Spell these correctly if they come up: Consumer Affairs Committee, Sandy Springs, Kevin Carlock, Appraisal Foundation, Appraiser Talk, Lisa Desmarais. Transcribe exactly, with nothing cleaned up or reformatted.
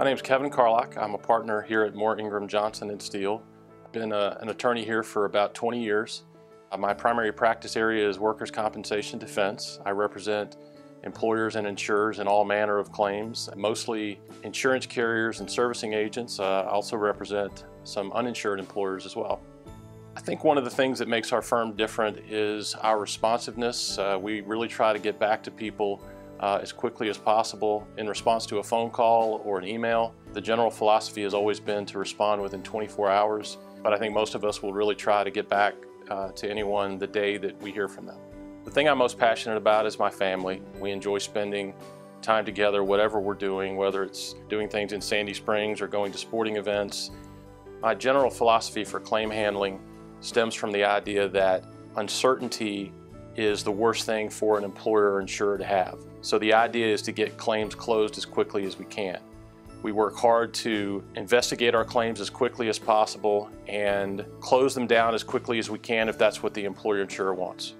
My name is Kevin Carlock. I'm a partner here at Moore Ingram Johnson and Steele. I've been a, an attorney here for about twenty years. Uh, my primary practice area is workers' compensation defense. I represent employers and insurers in all manner of claims, mostly insurance carriers and servicing agents. Uh, I also represent some uninsured employers as well. I think one of the things that makes our firm different is our responsiveness. Uh, we really try to get back to people uh, as quickly as possible in response to a phone call or an email. The general philosophy has always been to respond within twenty-four hours, but I think most of us will really try to get back uh, to anyone the day that we hear from them. The thing I'm most passionate about is my family. We enjoy spending time together, whatever we're doing, whether it's doing things in Sandy Springs or going to sporting events. My general philosophy for claim handling stems from the idea that uncertainty is the worst thing for an employer or insurer to have. So the idea is to get claims closed as quickly as we can. We work hard to investigate our claims as quickly as possible and close them down as quickly as we can if that's what the employer or insurer wants.